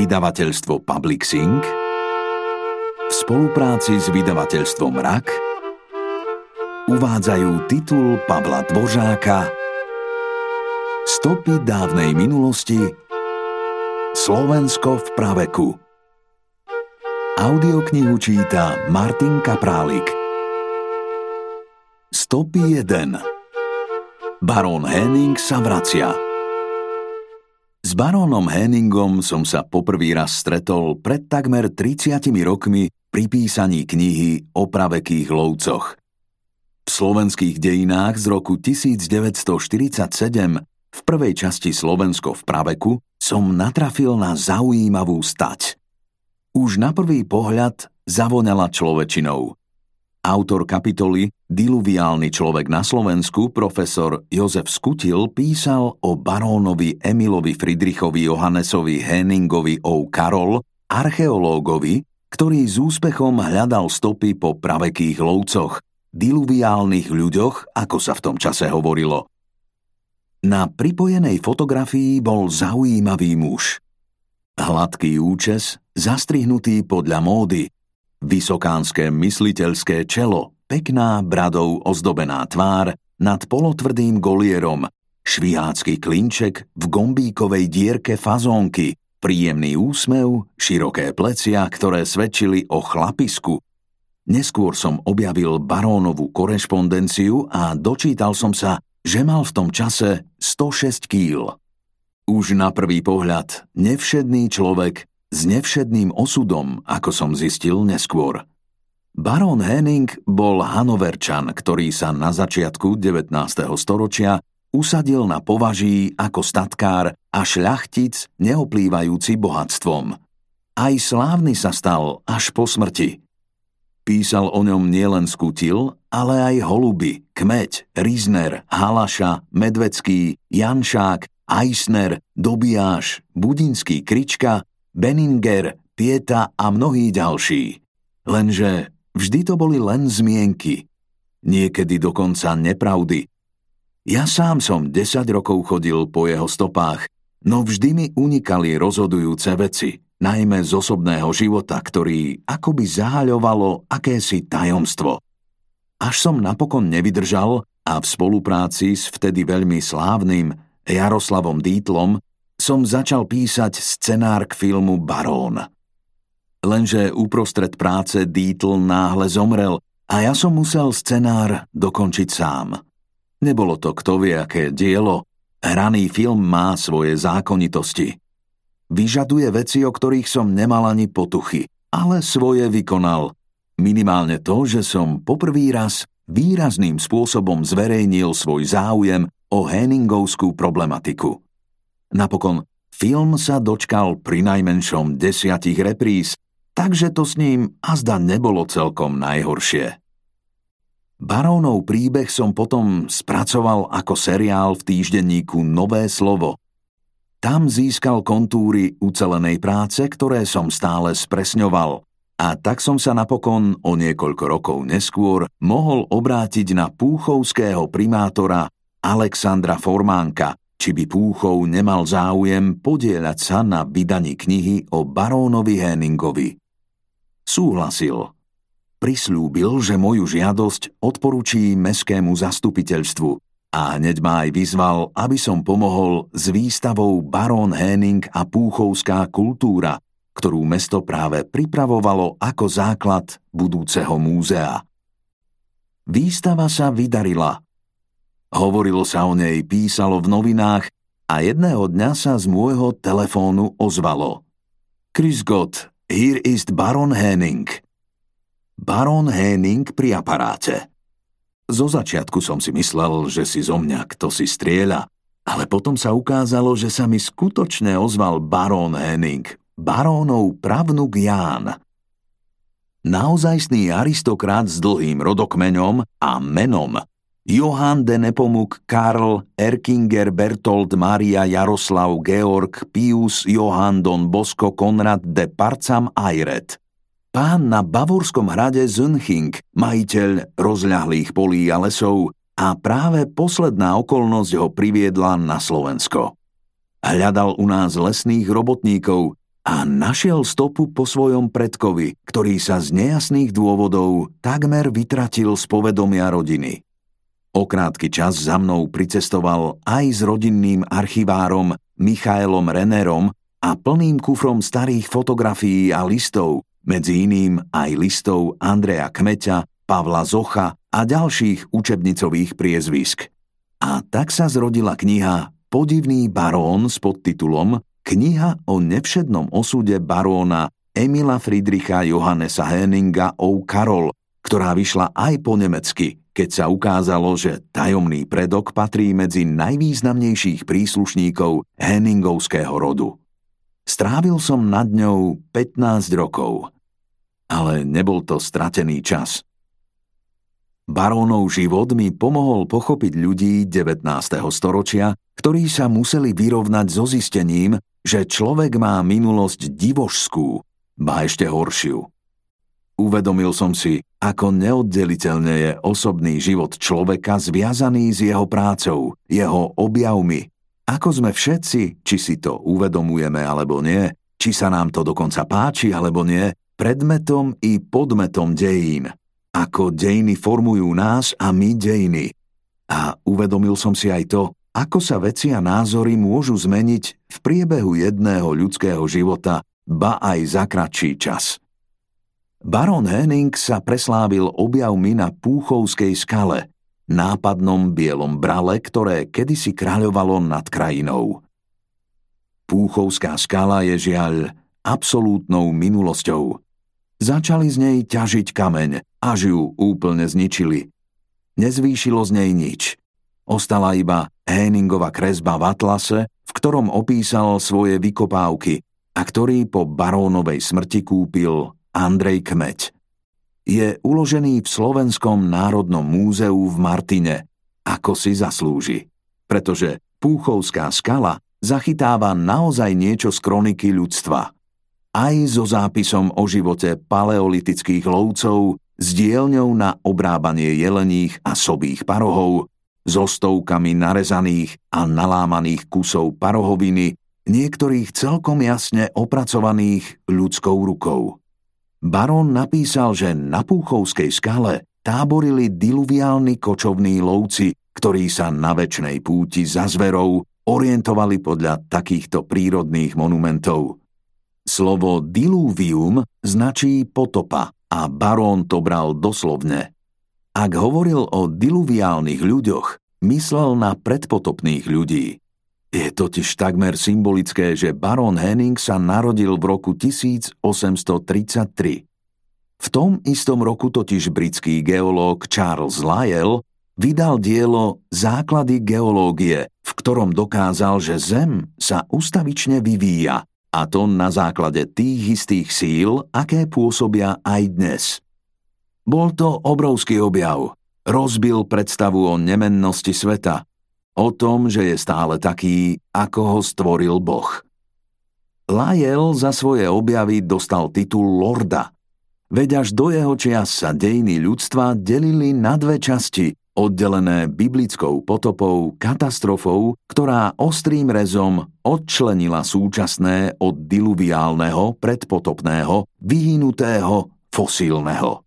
vydavateľstvo Publixing v spolupráci s vydavateľstvom RAK uvádzajú titul Pavla Dvořáka Stopy dávnej minulosti Slovensko v praveku. Audioknihu číta Martin Kaprálik. Stopy 1. Barón Henning sa vracia. S barónom Henningom som sa poprvý raz stretol pred takmer 30 rokmi pri písaní knihy o pravekých lovcoch. V slovenských dejinách z roku 1947 v prvej časti Slovensko v praveku som natrafil na zaujímavú stať. Už na prvý pohľad zavonala človečinou. Autor kapitoly Diluviálny človek na Slovensku, profesor Jozef Skutil, písal o barónovi Emilovi Fridrichovi Johannesovi Henningovi O'Carroll, archeológovi, ktorý s úspechom hľadal stopy po pravekých lovcoch, diluviálnych ľuďoch, ako sa v tom čase hovorilo. Na pripojenej fotografii bol zaujímavý muž. Hladký účes, zastrihnutý podľa módy, vysokánske mysliteľské čelo, pekná bradou ozdobená tvár nad polotvrdým golierom, švihácky klinček v gombíkovej dierke fazónky, príjemný úsmev, široké plecia, ktoré svedčili o chlapisku. Neskôr som objavil barónovú korešpondenciu a dočítal som sa, že mal v tom čase 106 kýl. Už na prvý pohľad nevšedný človek s nevšedným osudom, ako som zistil neskôr. Barón Henning bol Hanoverčan, ktorý sa na začiatku 19. storočia usadil na považí ako statkár a šľachtic neoplývajúci bohatstvom. Aj slávny sa stal až po smrti. Písal o ňom nielen Skutil, ale aj Holuby, Kmeď, Rizner, Halaša, Medvecký, Janšák, Eisner, Dobiáš, Budinský, Krička, Benninger, Pieta a mnohí ďalší. Lenže vždy to boli len zmienky. Niekedy dokonca nepravdy. Ja sám som 10 rokov chodil po jeho stopách, no vždy mi unikali rozhodujúce veci, najmä z osobného života, ktorý akoby zahaľovalo akési tajomstvo. Až som napokon nevydržal a v spolupráci s vtedy veľmi slávnym Jaroslavom Dýtlom som začal písať scenár k filmu Barón. Lenže uprostred práce Dýtl náhle zomrel a ja som musel scenár dokončiť sám. Nebolo to kto vie aké dielo, hraný film má svoje zákonitosti. Vyžaduje veci, o ktorých som nemal ani potuchy, ale svoje vykonal. Minimálne to, že som poprvý raz výrazným spôsobom zverejnil svoj záujem o Henningovskú problematiku. Napokon, film sa dočkal prinajmenšom 10 repríz, takže to s ním azda nebolo celkom najhoršie. Barónov príbeh som potom spracoval ako seriál v týždenníku Nové slovo. Tam získal kontúry ucelenej práce, ktoré som stále spresňoval, a tak som sa napokon o niekoľko rokov neskôr mohol obrátiť na púchovského primátora Alexandra Formánka, či by Púchov nemal záujem podieľať sa na vydaní knihy o barónovi Henningovi. Súhlasil. Prisľúbil, že moju žiadosť odporučí mestskému zastupiteľstvu a hneď ma aj vyzval, aby som pomohol s výstavou Barón Henning a púchovská kultúra, ktorú mesto práve pripravovalo ako základ budúceho múzea. Výstava sa vydarila. Hovorilo sa o nej, písalo v novinách a jedného dňa sa z môjho telefónu ozvalo: "Chris Gott, hier ist Baron Henning." Baron Henning pri aparáte. Zo začiatku som si myslel, že si zo mňa kto si strieľa, ale potom sa ukázalo, že sa mi skutočne ozval Barón Henning, barónov pravnuk Ján. Naozajstný aristokrát s dlhým rodokmeňom a menom Johann de Nepomuk Karl Erkinger Bertold Maria Jaroslav Georg Pius Johann Don Bosco Konrad de Parcam Eiret. Pán na bavorskom hrade Zönching, majiteľ rozľahlých polí a lesov, a práve posledná okolnosť ho priviedla na Slovensko. Hľadal u nás lesných robotníkov, a našiel stopu po svojom predkovi, ktorý sa z nejasných dôvodov takmer vytratil z povedomia rodiny. O krátky čas za mnou pricestoval aj s rodinným archivárom Michaelom Rennerom a plným kufrom starých fotografií a listov, medzi iným aj listov Andreja Kmeťa, Pavla Zocha a ďalších učebnicových priezvisk. A tak sa zrodila kniha Podivný barón s podtitulom Kniha o nevšednom osude baróna Emila Friedricha Johannesa Henninga O'Carroll, ktorá vyšla aj po nemecky, keď sa ukázalo, že tajomný predok patrí medzi najvýznamnejších príslušníkov Henningovského rodu. Strávil som nad ňou 15 rokov, ale nebol to stratený čas. Barónov život mi pomohol pochopiť ľudí 19. storočia, ktorí sa museli vyrovnať so zistením, že človek má minulosť divošskú, ba ešte horšiu. Uvedomil som si, ako neoddeliteľne je osobný život človeka zviazaný s jeho prácou, jeho objavmi. Ako sme všetci, či si to uvedomujeme alebo nie, či sa nám to dokonca páči alebo nie, predmetom i podmetom dejín. Ako dejiny formujú nás a my dejiny. A uvedomil som si aj to, ako sa veci a názory môžu zmeniť v priebehu jedného ľudského života, ba aj za kratší čas. Barón Henning sa preslávil objavmi na Púchovskej skale, nápadnom bielom brale, ktoré kedysi kráľovalo nad krajinou. Púchovská skala je žiaľ absolútnou minulosťou. Začali z nej ťažiť kameň, až ju úplne zničili. Nezvýšilo z nej nič. Ostala iba Henningova kresba v atlase, v ktorom opísal svoje vykopávky a ktorý po barónovej smrti kúpil Andrej Kmeť. Je uložený v Slovenskom národnom múzeu v Martine, ako si zaslúži, pretože Púchovská skala zachytáva naozaj niečo z kroniky ľudstva. Aj so zápisom o živote paleolitických lovcov, s dielňou na obrábanie jeleních a sobých parohov, so stovkami narezaných a nalámaných kusov parohoviny, niektorých celkom jasne opracovaných ľudskou rukou. Barón napísal, že na Púchovskej skale táborili diluviálni kočovní lovci, ktorí sa na večnej púti za zverou orientovali podľa takýchto prírodných monumentov. Slovo dilúvium značí potopa a barón to bral doslovne. Ak hovoril o diluviálnych ľuďoch, myslel na predpotopných ľudí. Je totiž takmer symbolické, že barón Henning sa narodil v roku 1833. V tom istom roku totiž britský geológ Charles Lyell vydal dielo Základy geológie, v ktorom dokázal, že Zem sa ustavične vyvíja, a to na základe tých istých síl, aké pôsobia aj dnes. Bol to obrovský objav. Rozbil predstavu o nemennosti sveta, o tom, že je stále taký, ako ho stvoril Boh. Lyell za svoje objavy dostal titul lorda. Veď až do jeho čias sa dejiny ľudstva delili na dve časti, oddelené biblickou potopou, katastrofou, ktorá ostrým rezom odčlenila súčasné od diluviálneho, predpotopného, vyhynutého, fosílneho.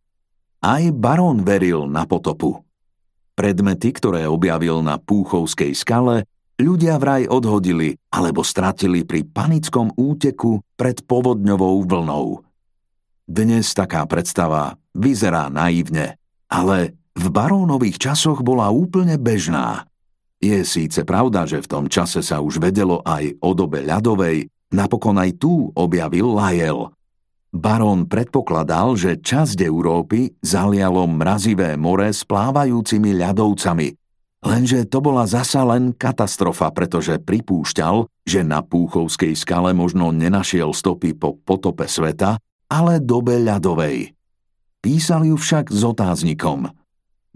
Aj barón veril na potopu. Predmety, ktoré objavil na Púchovskej skale, ľudia vraj odhodili alebo stratili pri panickom úteku pred povodňovou vlnou. Dnes taká predstava vyzerá naivne, ale v barónových časoch bola úplne bežná. Je síce pravda, že v tom čase sa už vedelo aj o dobe ľadovej, napokon aj tú objavil Lyell. Barón predpokladal, že časť Európy zalialo mrazivé more s plávajúcimi ľadovcami. Lenže to bola zasa len katastrofa, pretože pripúšťal, že na Púchovskej skale možno nenašiel stopy po potope sveta, ale dobe ľadovej. Písal ju však s otáznikom.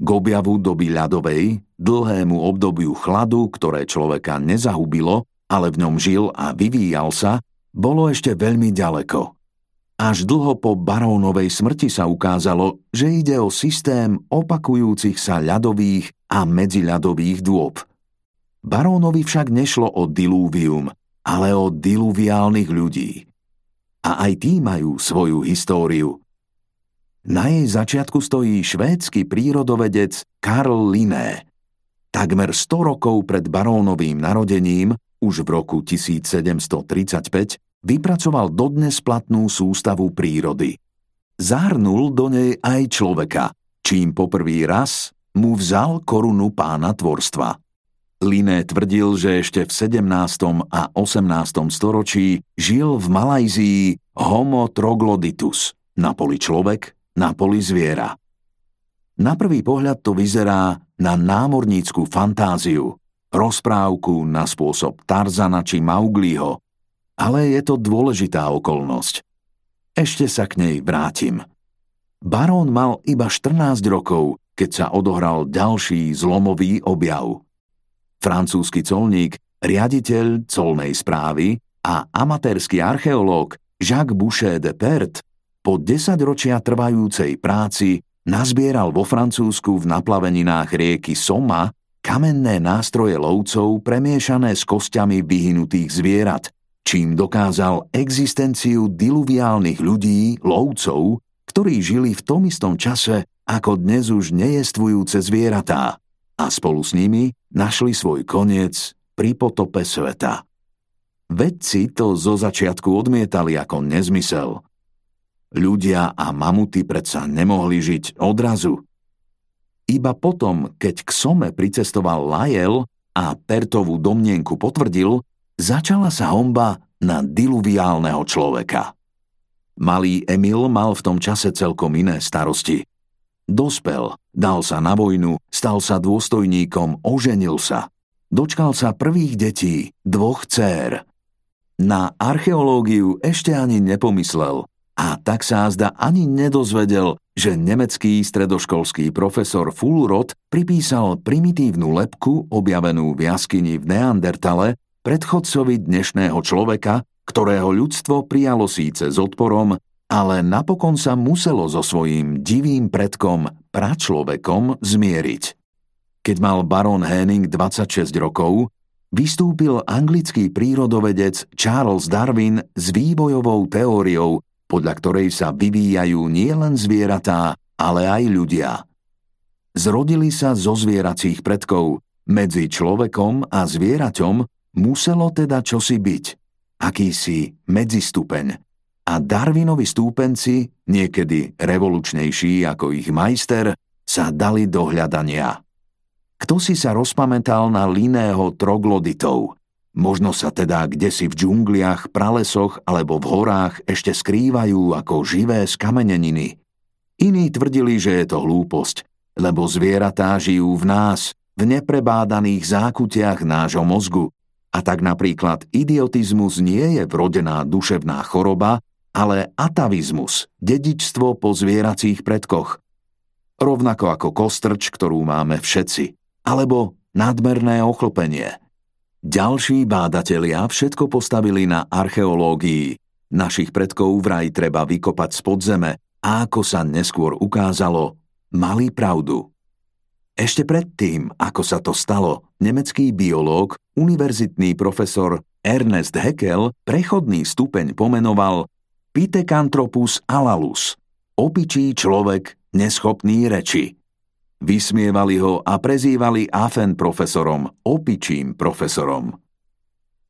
K objavu doby ľadovej, dlhému obdobiu chladu, ktoré človeka nezahubilo, ale v ňom žil a vyvíjal sa, bolo ešte veľmi ďaleko. Až dlho po barónovej smrti sa ukázalo, že ide o systém opakujúcich sa ľadových a medziľadových dôb. Barónovi však nešlo o dilúvium, ale o diluviálnych ľudí. a aj tí majú svoju históriu. Na jej začiatku stojí švédsky prírodovedec Carl Linné. Takmer 100 rokov pred barónovým narodením, už v roku 1735, vypracoval dodnes platnú sústavu prírody. Zahrnul do nej aj človeka, čím poprvý raz mu vzal korunu pána tvorstva. Linné tvrdil, že ešte v 17. a 18. storočí žil v Malajzii Homo troglodytus, napoli človek, napoli zviera. Na prvý pohľad to vyzerá na námornícku fantáziu, rozprávku na spôsob Tarzana či Maugliho, ale je to dôležitá okolnosť. Ešte sa k nej vrátim. Barón mal iba 14 rokov, keď sa odohral ďalší zlomový objav. Francúzsky colník, riaditeľ colnej správy a amatérsky archeológ Jacques Boucher de Perthes po 10 ročia trvajúcej práci nazbieral vo Francúzsku v naplaveninách rieky Soma kamenné nástroje lovcov premiešané s kostiami vyhynutých zvierat, čím dokázal existenciu diluviálnych ľudí, lovcov, ktorí žili v tom istom čase ako dnes už nejestvujúce zvieratá a spolu s nimi našli svoj koniec pri potope sveta. Vedci to zo začiatku odmietali ako nezmysel. Ľudia a mamuty predsa nemohli žiť odrazu. Iba potom, keď k Some pricestoval Lyell a Pertovú domnienku potvrdil, začala sa honba na diluviálneho človeka. Malý Emil mal v tom čase celkom iné starosti. Dospel, dal sa na vojnu, stal sa dôstojníkom, oženil sa. Dočkal sa prvých detí, 2 dcér. Na archeológiu ešte ani nepomyslel a tak sa azda ani nedozvedel, že nemecký stredoškolský profesor Fuhlrott pripísal primitívnu lebku, objavenú v jaskyni v Neandertale, predchodcovi dnešného človeka, ktorého ľudstvo prijalo síce s odporom, ale napokon sa muselo so svojím divým predkom, pračlovekom, zmieriť. Keď mal barón Henning 26 rokov, vystúpil anglický prírodovedec Charles Darwin s vývojovou teóriou, podľa ktorej sa vyvíjajú nielen zvieratá, ale aj ľudia. Zrodili sa zo zvieracích predkov, medzi človekom a zvieraťom muselo teda čosi byť, akýsi medzistupeň. A Darwinovi stúpenci, niekedy revolučnejší ako ich majster, sa dali do hľadania. Kto si sa rozpamätal na Linného troglodytov? Možno sa teda kdesi v džungliach, pralesoch alebo v horách ešte skrývajú ako živé skameneniny. Iní tvrdili, že je to hlúposť, lebo zvieratá žijú v nás, v neprebádaných zákutiach nášho mozgu. A tak napríklad idiotizmus nie je vrodená duševná choroba, ale atavizmus, dedičstvo po zvieracích predkoch. Rovnako ako kostrč, ktorú máme všetci. Alebo nadmerné ochlpenie. Ďalší bádatelia všetko postavili na archeológii. Našich predkov vraj treba vykopať spod zeme a ako sa neskôr ukázalo, mali pravdu. Ešte predtým, ako sa to stalo, nemecký biológ, univerzitný profesor Ernest Haeckel prechodný stupeň pomenoval Pithecanthropus alalus, opičí človek neschopný reči. Vysmievali ho a prezývali Affen profesorom, opičím profesorom.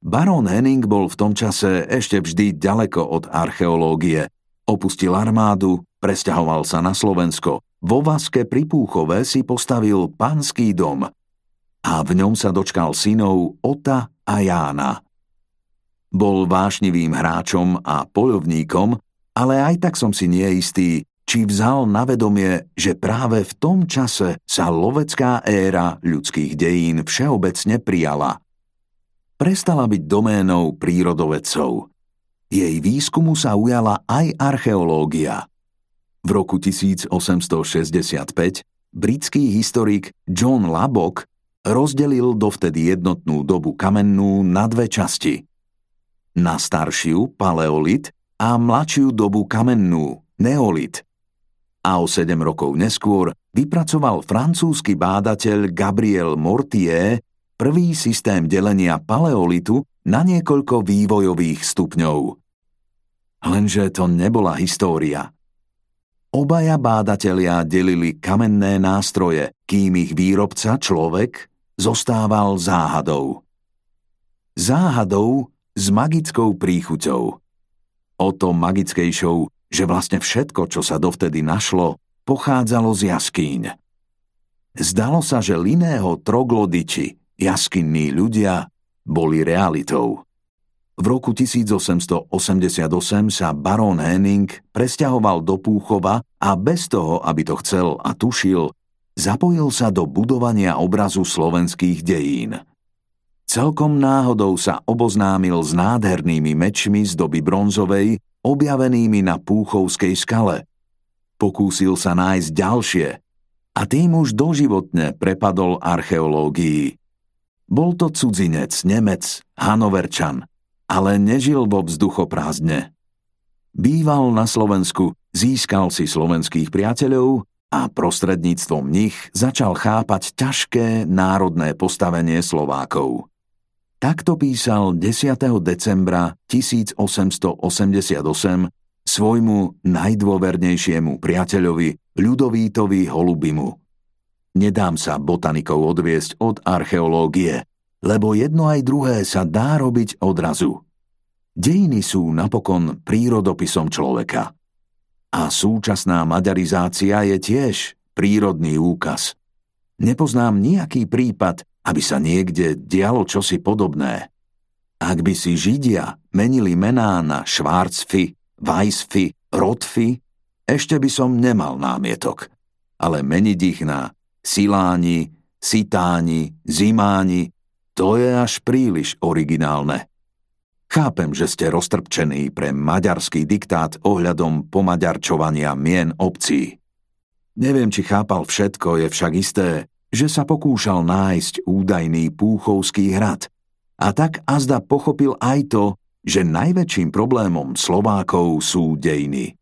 Barón Henning bol v tom čase ešte vždy ďaleko od archeológie. Opustil armádu, presťahoval sa na Slovensko. Vo Vaske pri Púchove si postavil panský dom a v ňom sa dočkal synov Ota a Jána. Bol vášnivým hráčom a poľovníkom, ale aj tak som si neistý, či vzal na vedomie, že práve v tom čase sa lovecká éra ľudských dejín všeobecne prijala. Prestala byť doménou prírodovedcov. Jej výskumu sa ujala aj archeológia. V roku 1865 britský historik John Lubbock rozdelil dovtedy jednotnú dobu kamennú na 2 časti. Na staršiu paleolit a mladšiu dobu kamennú neolit. A o 7 rokov neskôr vypracoval francúzsky bádateľ Gabriel Mortier prvý systém delenia paleolitu na niekoľko vývojových stupňov. Lenže to nebola história. Obaja bádatelia delili kamenné nástroje, kým ich výrobca, človek, zostával záhadou. Záhadou s magickou príchuťou. O to magickejšou, že vlastne všetko, čo sa dovtedy našlo, pochádzalo z jaskýň. Zdalo sa, že Liného trogloditi, jaskinní ľudia, boli realitou. V roku 1888 sa barón Henning presťahoval do Púchova a bez toho, aby to chcel a tušil, zapojil sa do budovania obrazu slovenských dejín. Celkom náhodou sa oboznámil s nádhernými mečmi z doby bronzovej, objavenými na Púchovskej skale. Pokúsil sa nájsť ďalšie a tým už doživotne prepadol archeológii. Bol to cudzinec, Nemec, Hanoverčan, ale nežil vo vzduchoprázdne. Býval na Slovensku, získal si slovenských priateľov a prostredníctvom nich začal chápať ťažké národné postavenie Slovákov. Takto písal 10. decembra 1888 svojmu najdôvernejšiemu priateľovi Ľudovítovi Holubimu. Nedám sa botanikou odviesť od archeológie, lebo jedno aj druhé sa dá robiť odrazu. Dejiny sú napokon prírodopisom človeka. A súčasná maďarizácia je tiež prírodný úkaz. Nepoznám nejaký prípad, aby sa niekde dialo čosi podobné. Ak by si Židia menili mená na Schwarzfi, Weissfi, Rotfi, ešte by som nemal námietok. Ale meniť ich na Siláni, Sitáni, Zimáni, to je až príliš originálne. Chápem, že ste roztrpčení pre maďarský diktát ohľadom pomaďarčovania mien obcí. Neviem, či chápal všetko, je však isté, že sa pokúšal nájsť údajný Púchovský hrad. A tak azda pochopil aj to, že najväčším problémom Slovákov sú dejiny.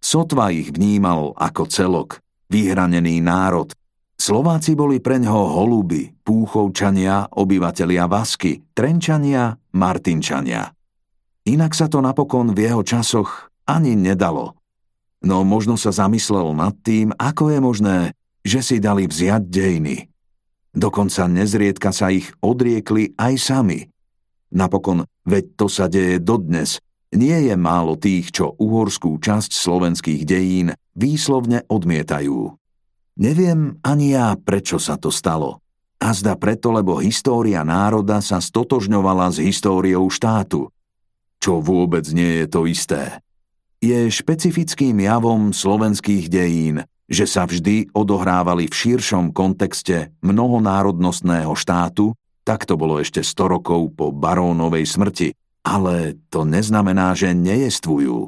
Sotva ich vnímal ako celok, vyhranený národ. Slováci boli preňho Holuby, Púchovčania, obyvatelia Vasky, Trenčania, Martinčania. Inak sa to napokon v jeho časoch ani nedalo. No možno sa zamyslel nad tým, ako je možné, že si dali vziať dejiny. Dokonca nezriedka sa ich odriekli aj sami. Napokon, veď to sa deje dodnes, nie je málo tých, čo uhorskú časť slovenských dejín výslovne odmietajú. Neviem ani ja, prečo sa to stalo. Azda preto, lebo história národa sa stotožňovala s históriou štátu, čo vôbec nie je to isté. Je špecifickým javom slovenských dejín, že sa vždy odohrávali v širšom kontexte mnohonárodnostného štátu, tak to bolo ešte 100 rokov po barónovej smrti, ale to neznamená, že nejestvujú.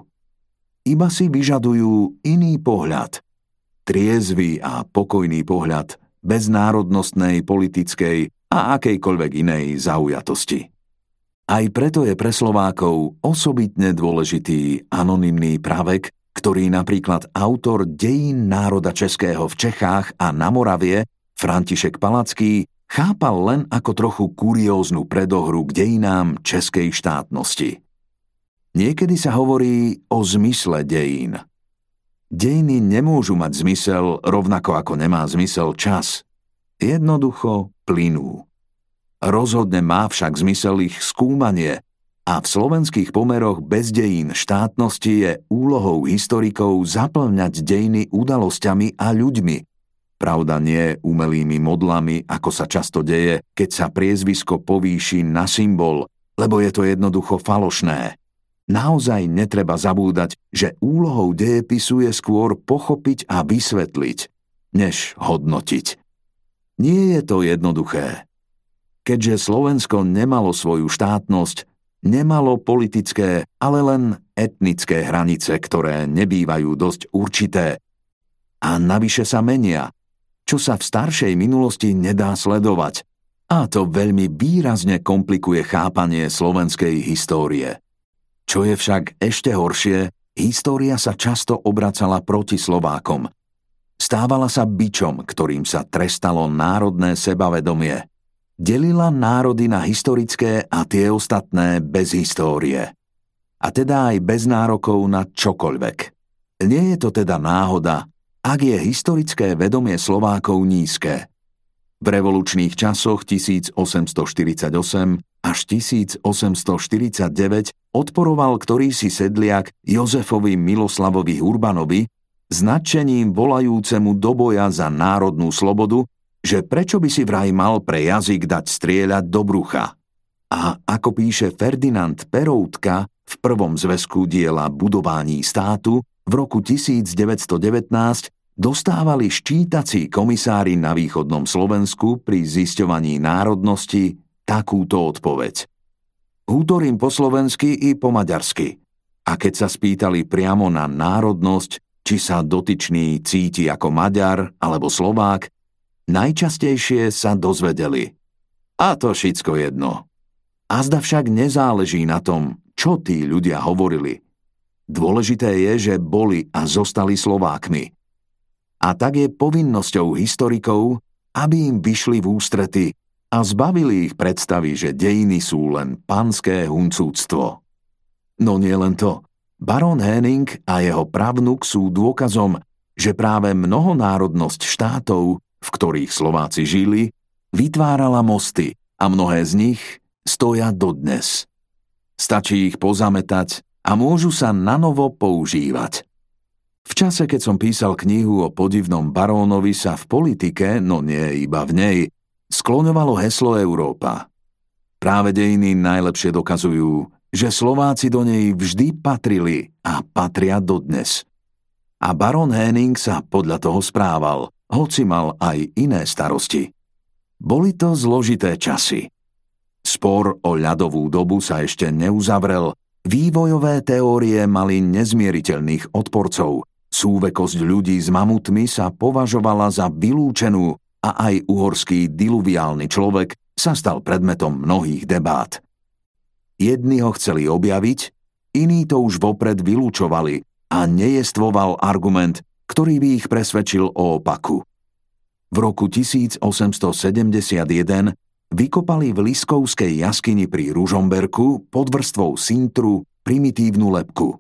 Iba si vyžadujú iný pohľad. Triezvy a pokojný pohľad bez národnostnej, politickej a akejkoľvek inej zaujatosti. Aj preto je pre Slovákov osobitne dôležitý anonymný právek, ktorý napríklad autor Dejín národa českého v Čechách a na Moravie, František Palacký, chápal len ako trochu kurióznu predohru k dejinám českej štátnosti. Niekedy sa hovorí o zmysle dejín. Dejiny nemôžu mať zmysel rovnako ako nemá zmysel čas. Jednoducho plynú. Rozhodne má však zmysel ich skúmanie, a v slovenských pomeroch bez dejín štátnosti je úlohou historikov zaplňať dejiny udalosťami a ľuďmi. Pravda nie umelými modlami, ako sa často deje, keď sa priezvisko povýši na symbol, lebo je to jednoducho falošné. Naozaj netreba zabúdať, že úlohou dejepisu je skôr pochopiť a vysvetliť, než hodnotiť. Nie je to jednoduché. Keďže Slovensko nemalo svoju štátnosť, nemalo politické, ale len etnické hranice, ktoré nebývajú dosť určité. A navyše sa menia, čo sa v staršej minulosti nedá sledovať. A to veľmi výrazne komplikuje chápanie slovenskej histórie. Čo je však ešte horšie, história sa často obracala proti Slovákom. Stávala sa bičom, ktorým sa trestalo národné sebavedomie. Delila národy na historické a tie ostatné bez histórie. A a teda aj bez nárokov na čokoľvek. Nie je to teda náhoda, ak je historické vedomie Slovákov nízke. V revolučných časoch 1848 až 1849 odporoval ktorýsi sedliak Jozefovi Miloslavovi Urbanovi značením volajúcemu do boja za národnú slobodu, že prečo by si vraj mal pre jazyk dať strieľať do brucha. A ako píše Ferdinand Peroutka v prvom zväzku diela Budování státu, v roku 1919 dostávali ščítací komisári na východnom Slovensku pri zisťovaní národnosti takúto odpoveď. Hútorím po slovensky i po maďarsky. A keď sa spýtali priamo na národnosť, či sa dotyčný cíti ako Maďar alebo Slovák, najčastejšie sa dozvedeli: a to všetko jedno. Azda však nezáleží na tom, čo tí ľudia hovorili. Dôležité je, že boli a zostali Slovákmi. A tak je povinnosťou historikov, aby im vyšli v ústrety a zbavili ich predstavy, že dejiny sú len panské huncúctvo. No nie len to. Barón Henning a jeho pravnuk sú dôkazom, že práve mnohonárodnosť štátov, v ktorých Slováci žili, vytvárala mosty a mnohé z nich stoja dodnes. Stačí ich pozametať a môžu sa nanovo používať. V čase, keď som písal knihu o podivnom barónovi, sa v politike, no nie iba v nej, skloňovalo heslo Európa. Práve dejiny najlepšie dokazujú, že Slováci do nej vždy patrili a patria dodnes. A barón Henning sa podľa toho správal, hoci mal aj iné starosti. Boli to zložité časy. Spor o ľadovú dobu sa ešte neuzavrel, vývojové teórie mali nezmieriteľných odporcov. Súvekosť ľudí s mamutmi sa považovala za vylúčenú a aj uhorský diluviálny človek sa stal predmetom mnohých debát. Jedni ho chceli objaviť, iní to už vopred vylúčovali a nejestvoval argument, ktorý by ich presvedčil o opaku. V roku 1871 vykopali v Liskovskej jaskyni pri Ružomberku pod vrstvou sintru primitívnu lebku.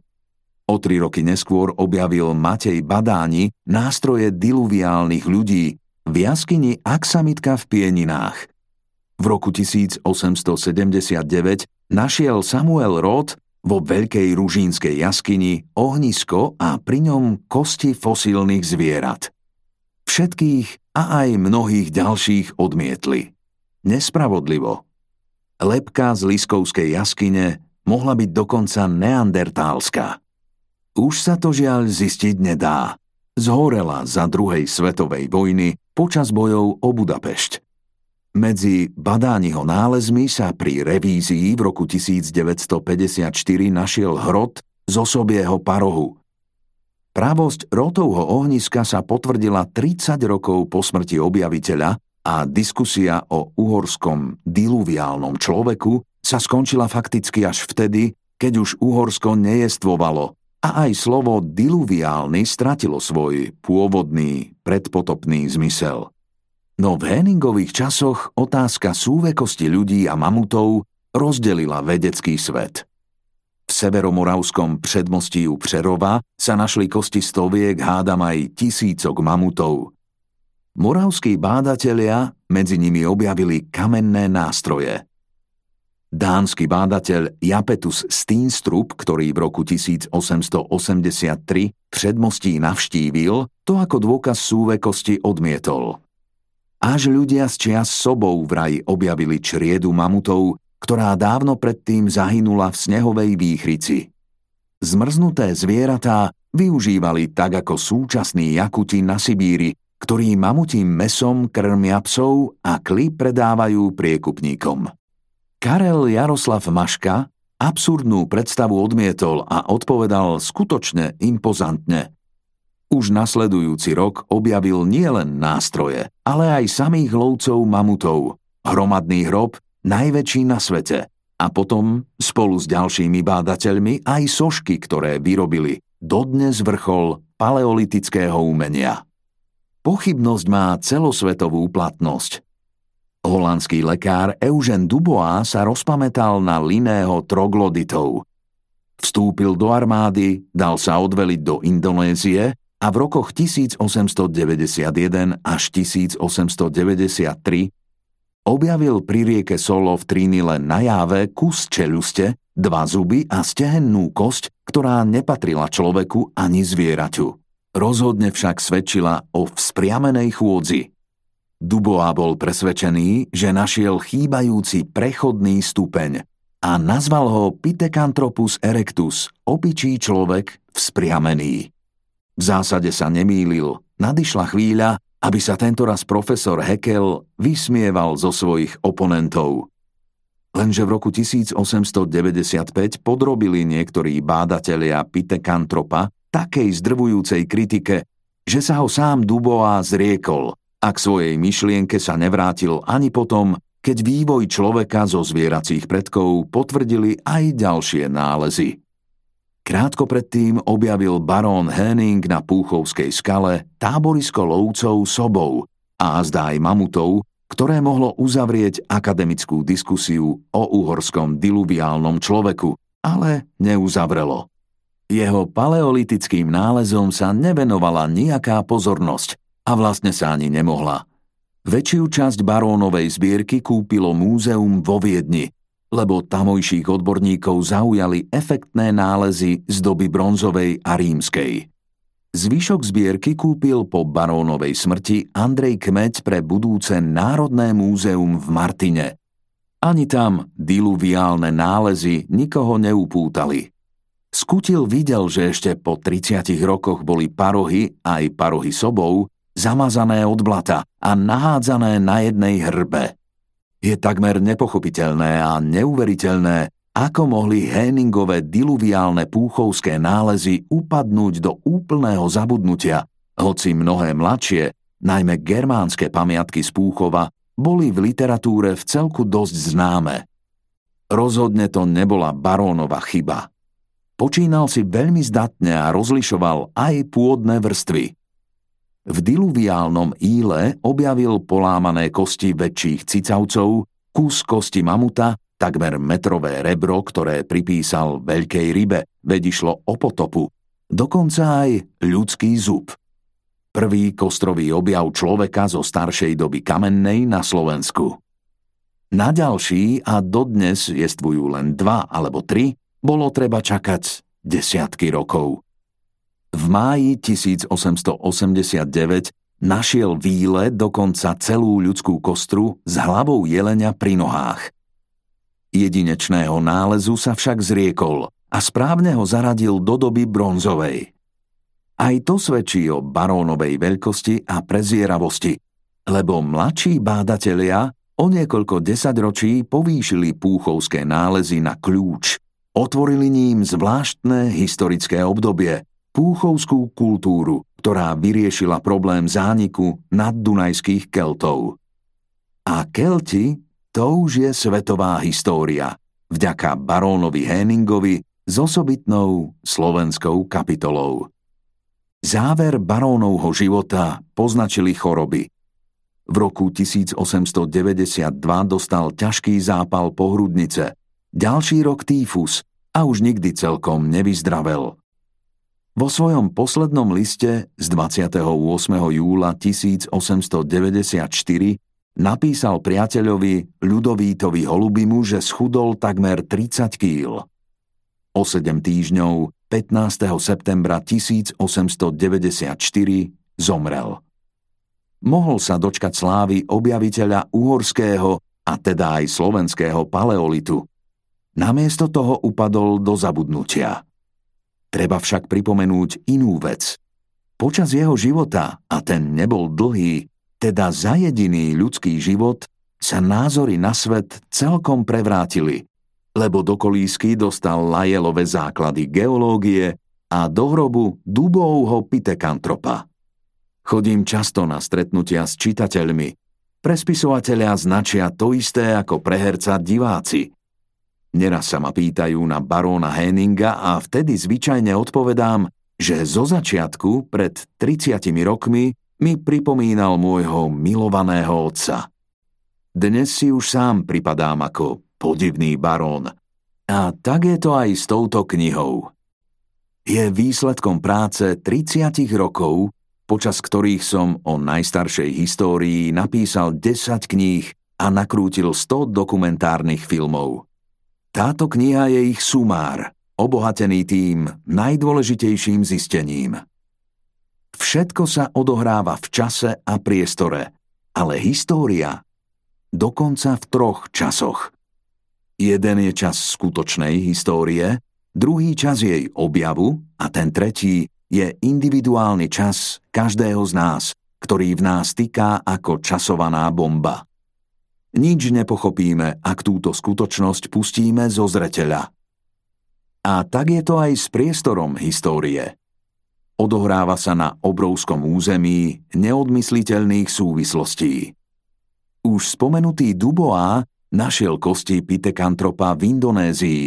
O 3 roky neskôr objavil Matej Badáni nástroje diluviálnych ľudí v jaskyni Aksamitka v Pieninách. V roku 1879 našiel Samuel Roth vo Veľkej ružínskej jaskyni ohnisko a pri ňom kosti fosílnych zvierat. Všetkých a aj mnohých ďalších odmietli. Nespravodlivo. Lebka z Liskovskej jaskyne mohla byť dokonca neandertálska. Už sa to žiaľ zistiť nedá. Zhorela za druhej svetovej vojny počas bojov o Budapešť. Medzi Badániho nálezmi sa pri revízii v roku 1954 našiel hrot z osobieho parohu. Pravosť Rotovho ohniska sa potvrdila 30 rokov po smrti objaviteľa a diskusia o uhorskom diluviálnom človeku sa skončila fakticky až vtedy, keď už Uhorsko nejestvovalo a aj slovo diluviálny stratilo svoj pôvodný, predpotopný zmysel. No v Henningových časoch otázka súvekosti ľudí a mamutov rozdelila vedecký svet. V severomoravskom predmostí u Přerova sa našli kosti stoviek, hádam aj tisícok mamutov. Moravskí bádatelia medzi nimi objavili kamenné nástroje. Dánsky bádateľ Japetus Steenstrup, ktorý v roku 1883 predmostí navštívil, to ako dôkaz súvekosti odmietol. Až ľudia z čias Sobov vraj objavili čriedu mamutov, ktorá dávno predtým zahynula v snehovej výchrici. Zmrznuté zvieratá využívali tak ako súčasní Jakuti na Sibíri, ktorí mamutím mesom krmia psov a kly predávajú priekupníkom. Karel Jaroslav Maška absurdnú predstavu odmietol a odpovedal skutočne impozantne. Už nasledujúci rok objavil nielen nástroje, ale aj samých lovcov mamutov, hromadný hrob, najväčší na svete, a potom spolu s ďalšími bádateľmi aj sošky, ktoré vyrobili, dodnes vrchol paleolitického umenia. Pochybnosť má celosvetovú platnosť. Holandský lekár Eugène Dubois sa rozpamätal na liného trogloditov. Vstúpil do armády, dal sa odveliť do Indonézie a v rokoch 1891 až 1893 objavil pri rieke Solo v Trinile na Jáve kus čeľuste, dva zuby a stehennú kosť, ktorá nepatrila človeku ani zvieraťu. Rozhodne však svedčila o vzpriamenej chôdzi. Dubois bol presvedčený, že našiel chýbajúci prechodný stupeň a nazval ho Pithecanthropus erectus, opičí človek vzpriamený. V zásade sa nemýlil, nadišla chvíľa, aby sa tentoraz profesor Haeckel vysmieval zo svojich oponentov. Lenže v roku 1895 podrobili niektorí bádatelia Pithecanthropa takej zdrvujúcej kritike, že sa ho sám Dubois zriekol a k svojej myšlienke sa nevrátil ani potom, keď vývoj človeka zo zvieracích predkov potvrdili aj ďalšie nálezy. Krátko predtým objavil barón Henning na Púchovskej skale táborisko lovcov sobov a zdá aj mamutov, ktoré mohlo uzavrieť akademickú diskusiu o uhorskom diluviálnom človeku, ale neuzavrelo. Jeho paleolitickým nálezom sa nevenovala nejaká pozornosť a vlastne sa ani nemohla. Väčšiu časť barónovej zbierky kúpilo múzeum vo Viedni, lebo tamojších odborníkov zaujali efektné nálezy z doby bronzovej a rímskej. Zvyšok zbierky kúpil po barónovej smrti Andrej Kmeť pre budúce Národné múzeum v Martine. Ani tam diluviálne nálezy nikoho neupútali. Skutil videl, že ešte po 30 rokoch boli parohy, aj parohy sobov, zamazané od blata a nahádzané na jednej hrbe. Je takmer nepochopiteľné a neuveriteľné, ako mohli Henningové diluviálne púchovské nálezy upadnúť do úplného zabudnutia, hoci mnohé mladšie, najmä germánske pamiatky z Púchova, boli v literatúre vcelku dosť známe. Rozhodne to nebola barónova chyba. Počínal si veľmi zdatne a rozlišoval aj pôdne vrstvy. V diluviálnom íle objavil polámané kosti väčších cicavcov, kus kosti mamuta, takmer metrové rebro, ktoré pripísal veľkej rybe, veď išlo o potopu, dokonca aj ľudský zub. Prvý kostrový objav človeka zo staršej doby kamennej na Slovensku. Na ďalší, a dodnes jestvujú len 2 alebo 3, bolo treba čakať desiatky rokov. V máji 1889 našiel Výle dokonca celú ľudskú kostru s hlavou jelenia pri nohách. Jedinečného nálezu sa však zriekol a správne ho zaradil do doby bronzovej. Aj to svedčí o barónovej veľkosti a prezieravosti, lebo mladší bádatelia o niekoľko desaťročí povýšili púchovské nálezy na kľúč. Otvorili ním zvláštne historické obdobie, púchovskú kultúru, ktorá vyriešila problém zániku naddunajských Keltov. A Kelti, to už je svetová história, vďaka barónovi Henningovi s osobitnou slovenskou kapitolou. Záver barónovho života poznačili choroby. V roku 1892 dostal ťažký zápal pohrudnice, ďalší rok týfus a už nikdy celkom nevyzdravel. Vo svojom poslednom liste z 28. júla 1894 napísal priateľovi Ľudovítovi Holubimu, že schudol takmer 30 kg. O 7 týždňov 15. septembra 1894 zomrel. Mohol sa dočkať slávy objaviteľa uhorského a teda aj slovenského paleolitu. Namiesto toho upadol do zabudnutia. Treba však pripomenúť inú vec. Počas jeho života, a ten nebol dlhý, teda za jediný ľudský život, sa názory na svet celkom prevrátili, lebo do kolísky dostal Lyellove základy geológie a do hrobu Dubovho Pithecanthropa. Chodím často na stretnutia s čitateľmi. Pre spisovateľa značia to isté ako pre herca diváci. Neraz sa ma pýtajú na baróna Henninga a vtedy zvyčajne odpovedám, že zo začiatku pred 30 rokmi mi pripomínal môjho milovaného otca. Dnes si už sám pripadám ako podivný barón. A tak je to aj s touto knihou. Je výsledkom práce 30 rokov, počas ktorých som o najstaršej histórii napísal 10 kníh a nakrútil 100 dokumentárnych filmov. Táto kniha je ich sumár, obohatený tým najdôležitejším zistením. Všetko sa odohráva v čase a priestore, ale história dokonca v 3 časoch. Jeden je čas skutočnej histórie, druhý čas jej objavu a ten tretí je individuálny čas každého z nás, ktorý v nás tiká ako časovaná bomba. Nič nepochopíme, ak túto skutočnosť pustíme zo zreteľa. A tak je to aj s priestorom histórie. Odohráva sa na obrovskom území neodmysliteľných súvislostí. Už spomenutý Dubois našiel kosti pitekantropa v Indonézii.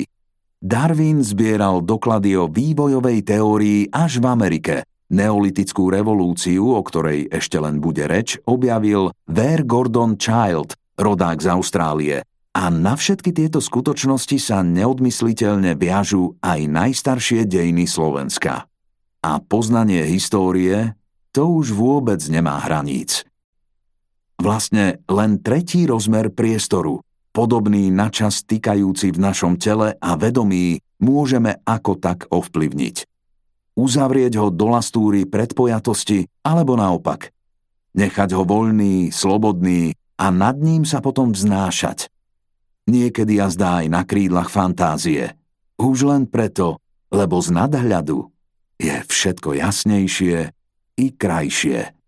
Darwin zbieral doklady o vývojovej teórii až v Amerike. Neolitickú revolúciu, o ktorej ešte len bude reč, objavil Vere Gordon Child, rodák z Austrálie. A na všetky tieto skutočnosti sa neodmysliteľne viažú aj najstaršie dejiny Slovenska. A poznanie histórie, to už vôbec nemá hraníc. Vlastne len 3. rozmer priestoru, podobný na čas tikajúci v našom tele a vedomí, môžeme ako tak ovplyvniť. Uzavrieť ho do lastúry predpojatosti, alebo naopak. Nechať ho voľný, slobodný a nad ním sa potom vznášať. Niekedy jazdá aj na krídlach fantázie. Už len preto, lebo z nadhľadu je všetko jasnejšie i krajšie.